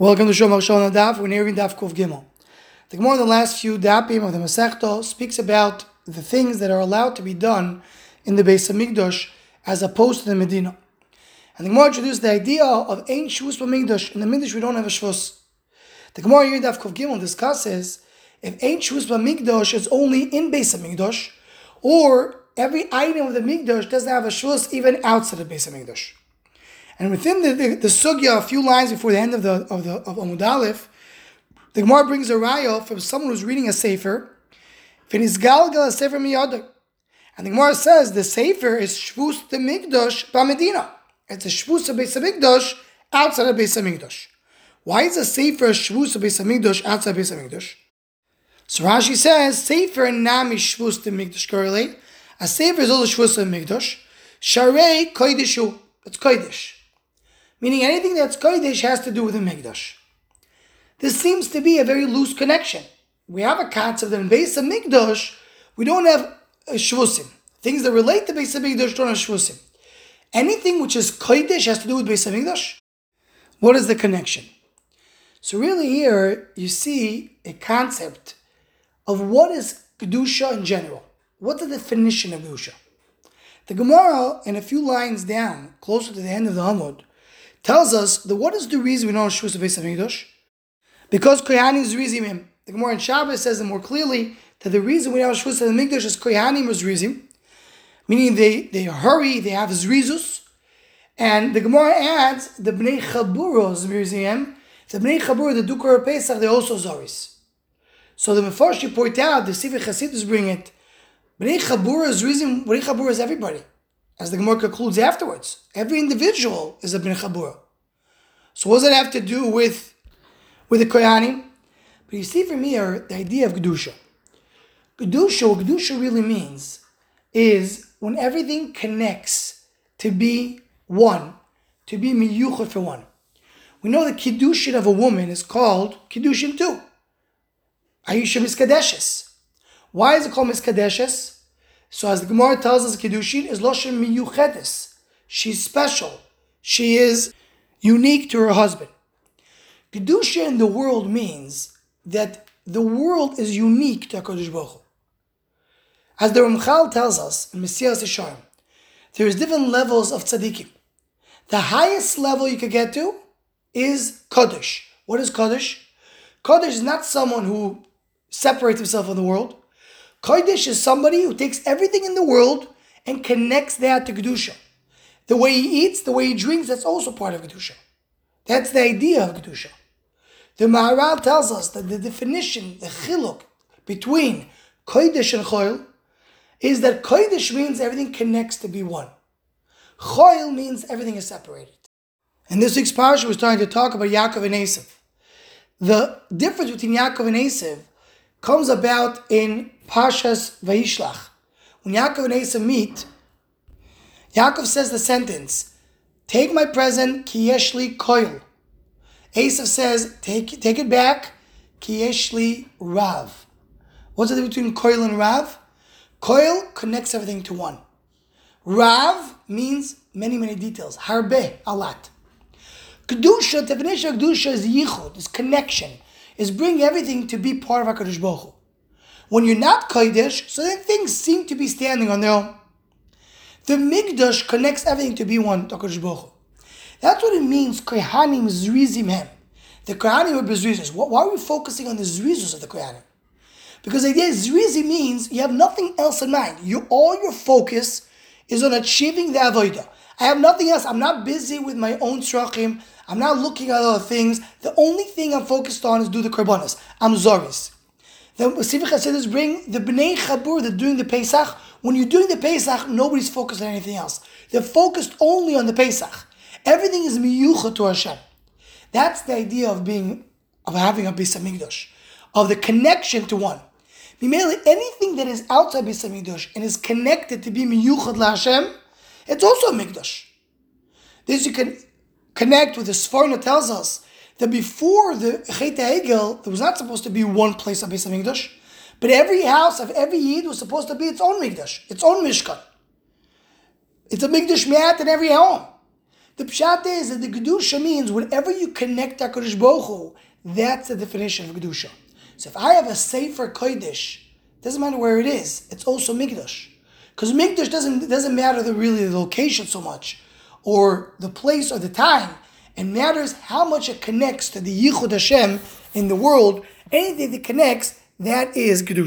Welcome to Shom HaRashon HaDav. We're nearing Daf Kuf Gimel. The Gemara in the last few dapim of the Masechet speaks about the things that are allowed to be done in the Beis HaMikdash as opposed to the Medina. And the Gemara introduced the idea of Ein Shevus BaMikdosh. In the Mikdash we don't have a Shvus. The Gemara here in Daf Kuf Gimel discusses if Ein Shevus BaMikdosh is only in Beis HaMikdash, or every item of the Mikdash doesn't have a Shvus even outside of Beis HaMikdash. And within the sugya, a few lines before the end of Amud Aleph, the Gemara brings a raya from someone who's reading a sefer. V'nisgalgal sefer miyado, and the Gemara says the sefer is shvus the mikdash ba medina. It's a shvus of Beis HaMikdash outside of Beis HaMikdash. Why is the sefer shvus of Beis HaMikdash outside Beis HaMikdash? So Rashi says sefer nami shvus the mikdash. Currently, a sefer is all the shvus of mikdash. Sharei kodesh, it's kodesh. Meaning anything that's Kodesh has to do with the Mikdash. This seems to be a very loose connection. We have a concept that in Beis HaMikdash, we don't have Shvusim. Things that relate to Beis HaMikdash don't have Shvusim. Anything which is Kodesh has to do with Beis HaMikdash. What is the connection? So really here, you see a concept of what is Kedusha in general. What's the definition of Kedusha? The Gemara, in a few lines down, closer to the end of the Amud, tells us that what is the reason we don't shvus the Beis HaMikdash? Because Kohanim Zrizim. The Gemara in Shabbos says it more clearly that the reason we don't shvus the Mikdash is Kohanim Zrizim, meaning they hurry, they have Zrizus. And the Gemara adds the Bnei Chaburah Zrizim, the Bnei Chaburah, the Duke of Pesach, they also Zoris. So the Mefarshim point out, the Sivik Hasid is bringing it, Bnei Chaburah Zrizim, Bnei Chaburah is everybody. As the Gemara concludes afterwards, every individual is a Bnei Chaburah. So what does that have to do with the Kohanim? But you see from here the idea of Kedusha. Kedusha, what Kedusha really means is when everything connects to be one, to be miyuchet for one. We know the Kiddushin of a woman is called Kiddushin too. Ha'ishah miskadeshes. Why is it called miskadeshes? So as the Gemara tells us, Kiddushin is Loshim Miyukhetis. She's special. She is unique to her husband. Kedusha in the world means that the world is unique to HaKadosh Baruch Hu. As the Ramchal tells us in Messiah Hashem, there is different levels of tzaddikim. The highest level you could get to is Kodesh. What is Kodesh? Kodesh is not someone who separates himself from the world. Kodesh is somebody who takes everything in the world and connects that to Kedusha. The way he eats, the way he drinks, that's also part of Kedusha. That's the idea of Kedusha. The Maharal tells us that the definition, the chiluk, between Kodesh and choil is that Kodesh means everything connects to be one. Choil means everything is separated. In this week's parsha, we're starting to talk about Yaakov and Esav. The difference between Yaakov and Esav comes about in Parshas Vayishlach. When Yaakov and Esav meet, Yaakov says the sentence, "Take my present, ki yeshli koil." Esav says, "Take it back, ki yeshli rav." What's the difference between koil and rav? Koil connects everything to one. Rav means many, many details. Harbe, a lot. Kedusha, the definition of kedusha is yichud, is connection, is bring everything to be part of HaKadosh Baruch Hu. When you're not Kodesh, so then things seem to be standing on their own. The Mikdash connects everything to be one, to HaKadosh Baruch Hu. That's what it means, Kohanim Zrizim Hem. The Kohanim were Zrizus. Why are we focusing on the Zrizus of the Kohanim? Because the idea Zrizi means you have nothing else in mind. All your focus is on achieving the Avodah. I have nothing else. I'm not busy with my own Tzirachim. I'm not looking at other things. The only thing I'm focused on is do the korbonas. I'm Zoris. The Sivik Hasid bring the Bnei Chaburah that doing the Pesach. When you're doing the Pesach, nobody's focused on anything else. They're focused only on the Pesach. Everything is miyuchet to Hashem. That's the idea of having a Beis HaMikdash, of the connection to one. Mainly anything that is outside Beis HaMikdash and is connected to be miyuchet la Hashem, it's also a Mikdash. This you can connect with the Sforno that tells us that before the Chet Ha'egel, there was not supposed to be one place of Beis HaMikdash, but every house of every Yid was supposed to be its own Mikdash, its own Mishkan. It's a Mikdash Me'at in every home. The pshat is that the Kedusha means whatever you connect HaKadosh Baruch Hu, that's the definition of Kedusha. So if I have a Sefer Kodesh, it doesn't matter where it is, it's also Mikdash. Because Mikdash doesn't matter the location so much, or the place or the time. It matters how much it connects to the Yichud Hashem in the world. Anything that connects, that is Kedusha.